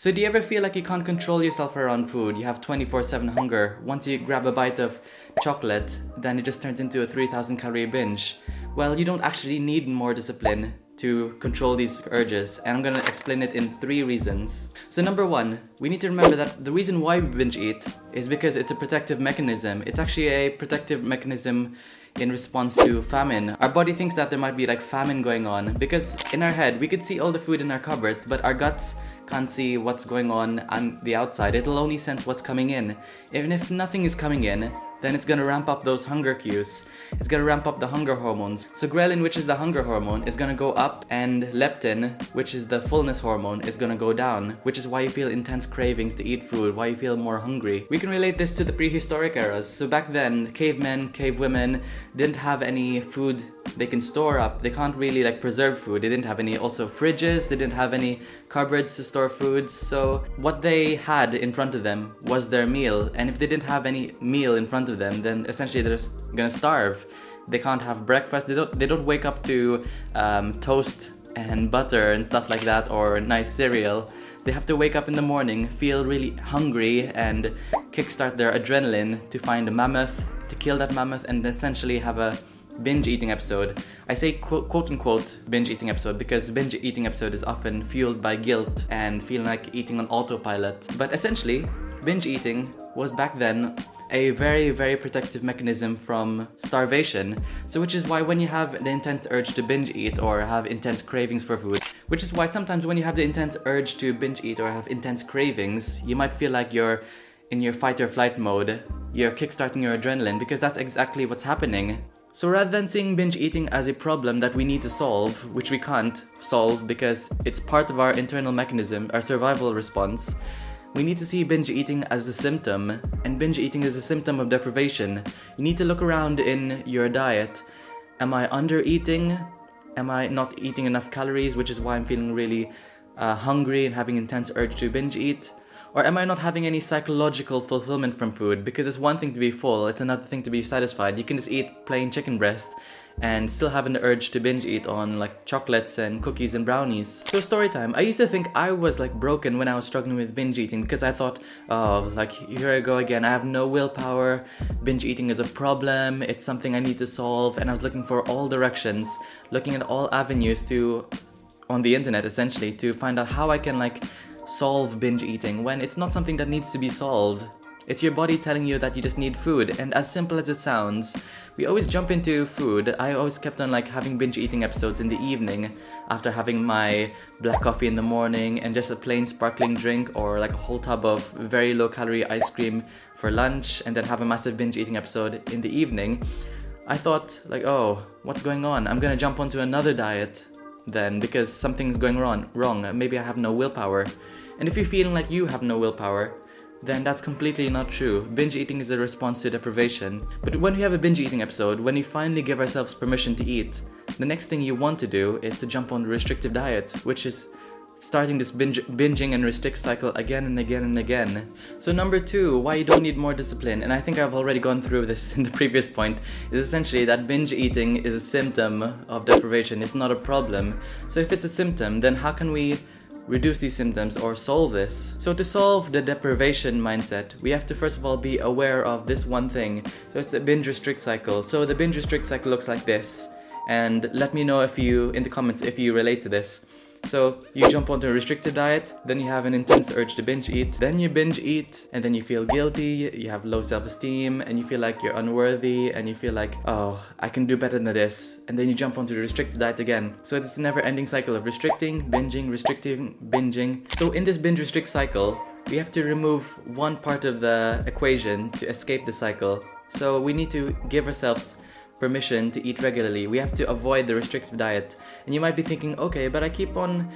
So do you ever feel like you can't control yourself around food? You have 24/7 hunger. Once you grab a bite of chocolate, then it just turns into a 3,000 calorie binge. Well, you don't actually need more discipline to control these urges, and I'm gonna explain it in 3 reasons. So number 1, we need to remember that the reason why we binge eat is because it's a protective mechanism. It's actually a protective mechanism in response to famine. Our body thinks that there might be like famine going on because in our head, we could see all the food in our cupboards, but our guts can't see what's going on the outside. It'll only sense what's coming in. Even if nothing is coming in, then it's gonna ramp up those hunger cues. It's gonna ramp up the hunger hormones. So ghrelin, which is the hunger hormone, is gonna go up, and leptin, which is the fullness hormone, is gonna go down, which is why you feel intense cravings to eat food, why you feel more hungry. We can relate this to the prehistoric eras. So back then, cavemen, cavewomen didn't have any food they can store up. They can't really like preserve food. They didn't have any also fridges. They didn't have any cupboards to store foods. So what they had in front of them was their meal. And if they didn't have any meal in front of them, then essentially they're just gonna starve. They can't have breakfast. They don't wake up to toast and butter and stuff like that, or nice cereal. They have to wake up in the morning, feel really hungry, and kickstart their adrenaline to find a mammoth, to kill that mammoth, and essentially have a binge eating episode. I say quote unquote binge eating episode because binge eating episode is often fueled by guilt and feeling like eating on autopilot. But essentially, binge eating was back then a very, very protective mechanism from starvation. So which is why when you have the intense urge to binge eat or have intense cravings for food, which is why sometimes when you have the intense urge to binge eat or have intense cravings, you might feel like you're in your fight or flight mode. You're kickstarting your adrenaline because that's exactly what's happening. So rather than seeing binge eating as a problem that we need to solve, which we can't solve because it's part of our internal mechanism, our survival response, we need to see binge eating as a symptom, and binge eating is a symptom of deprivation. You need to look around in your diet. Am I under eating? Am I not eating enough calories, which is why I'm feeling really hungry and having intense urge to binge eat? Or am I not having any psychological fulfillment from food? Because it's one thing to be full, it's another thing to be satisfied. You can just eat plain chicken breast and still have an urge to binge eat on like chocolates and cookies and brownies. So story time. I used to think I was like broken when I was struggling with binge eating because I thought, oh, like here I go again. I have no willpower. Binge eating is a problem. It's something I need to solve. And I was looking for all directions, looking at all avenues on the internet essentially to find out how I can like solve binge eating, when it's not something that needs to be solved. It's your body telling you that you just need food. And as simple as it sounds, we always jump into food. I always kept on like having binge eating episodes in the evening after having my black coffee in the morning and just a plain sparkling drink or like a whole tub of very low calorie ice cream for lunch, and then have a massive binge eating episode in the evening. I thought like, oh, what's going on? I'm gonna jump onto another diet then because something's going wrong. Maybe I have no willpower. And if you're feeling like you have no willpower, then that's completely not true. Binge eating is a response to deprivation. But when we have a binge eating episode, when we finally give ourselves permission to eat, the next thing you want to do is to jump on the restrictive diet, which is starting this binging and restrict cycle again and again and again. So number 2, why you don't need more discipline, and I think I've already gone through this in the previous point, is essentially that binge eating is a symptom of deprivation. It's not a problem. So if it's a symptom, then how can we reduce these symptoms or solve this? So to solve the deprivation mindset, we have to first of all be aware of this one thing. So it's the binge restrict cycle. So the binge restrict cycle looks like this. And let me know if you, in the comments, if you relate to this. So you jump onto a restrictive diet, then you have an intense urge to binge eat, then you binge eat, and then you feel guilty, you have low self-esteem, and you feel like you're unworthy, and you feel like, oh, I can do better than this. And then you jump onto the restrictive diet again. So it's a never-ending cycle of restricting, binging, restricting, binging. So in this binge-restrict cycle, we have to remove one part of the equation to escape the cycle. So we need to give ourselves permission to eat regularly. We have to avoid the restrictive diet. And you might be thinking, okay, but I keep on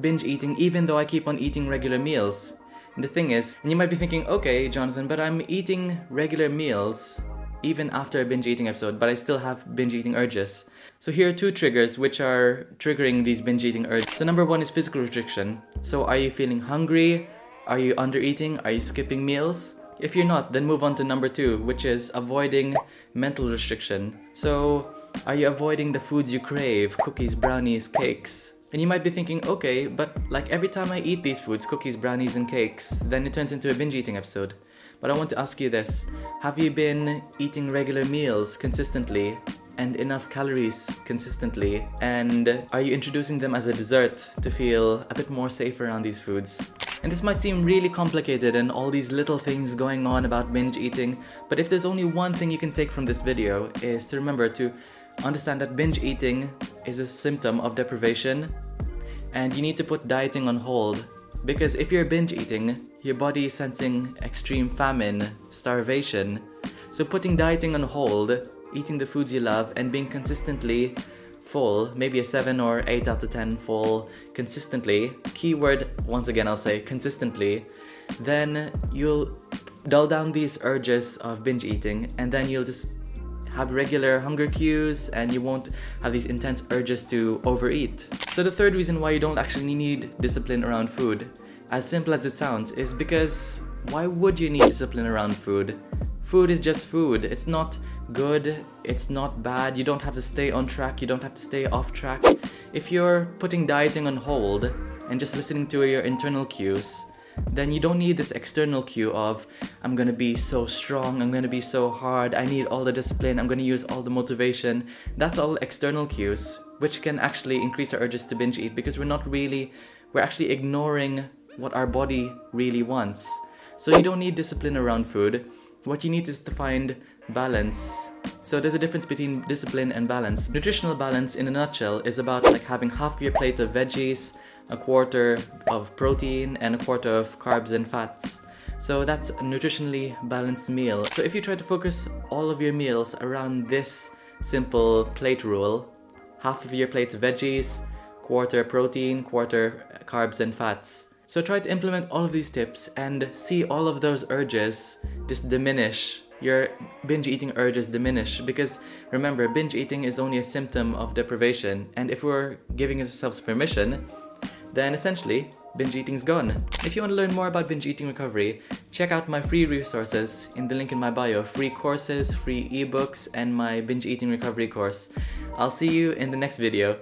binge eating even though I keep on eating regular meals. And the thing is, and you might be thinking, okay, Jonathan, but I'm eating regular meals even after a binge eating episode, but I still have binge eating urges. So here are 2 triggers which are triggering these binge eating urges. So number 1 is physical restriction. So are you feeling hungry? Are you under eating? Are you skipping meals? If you're not, then move on to number 2, which is avoiding mental restriction. So, are you avoiding the foods you crave? Cookies, brownies, cakes? And you might be thinking, okay, but like every time I eat these foods, cookies, brownies and cakes, then it turns into a binge eating episode. But I want to ask you this, have you been eating regular meals consistently and enough calories consistently? And are you introducing them as a dessert to feel a bit more safe around these foods? And this might seem really complicated and all these little things going on about binge eating, but if there's only one thing you can take from this video is to remember to understand that binge eating is a symptom of deprivation and you need to put dieting on hold. Because if you're binge eating, your body is sensing extreme famine, starvation. So putting dieting on hold, eating the foods you love and being consistently full, maybe a 7 or 8 out of 10 full consistently, keyword, once again I'll say consistently, then you'll dull down these urges of binge eating and then you'll just have regular hunger cues and you won't have these intense urges to overeat. So the third reason why you don't actually need discipline around food, as simple as it sounds, is because why would you need discipline around food? Food is just food. It's not good, it's not bad. You don't have to stay on track, you don't have to stay off track. If you're putting dieting on hold and just listening to your internal cues, then you don't need this external cue of I'm gonna be so strong, I'm gonna be so hard, I need all the discipline, I'm gonna use all the motivation. That's all external cues, which can actually increase our urges to binge eat because we're actually ignoring what our body really wants. So you don't need discipline around food. What you need is to find balance. So there's a difference between discipline and balance. Nutritional balance in a nutshell is about like having half your plate of veggies, a quarter of protein and a quarter of carbs and fats. So that's a nutritionally balanced meal. So if you try to focus all of your meals around this simple plate rule, half of your plate of veggies, quarter protein, quarter carbs and fats. So try to implement all of these tips and see all of those urges just diminish. Your binge eating urges diminish because remember, binge eating is only a symptom of deprivation. And if we're giving ourselves permission, then essentially, binge eating's gone. If you want to learn more about binge eating recovery, check out my free resources in the link in my bio. Free courses, free ebooks, and my binge eating recovery course. I'll see you in the next video.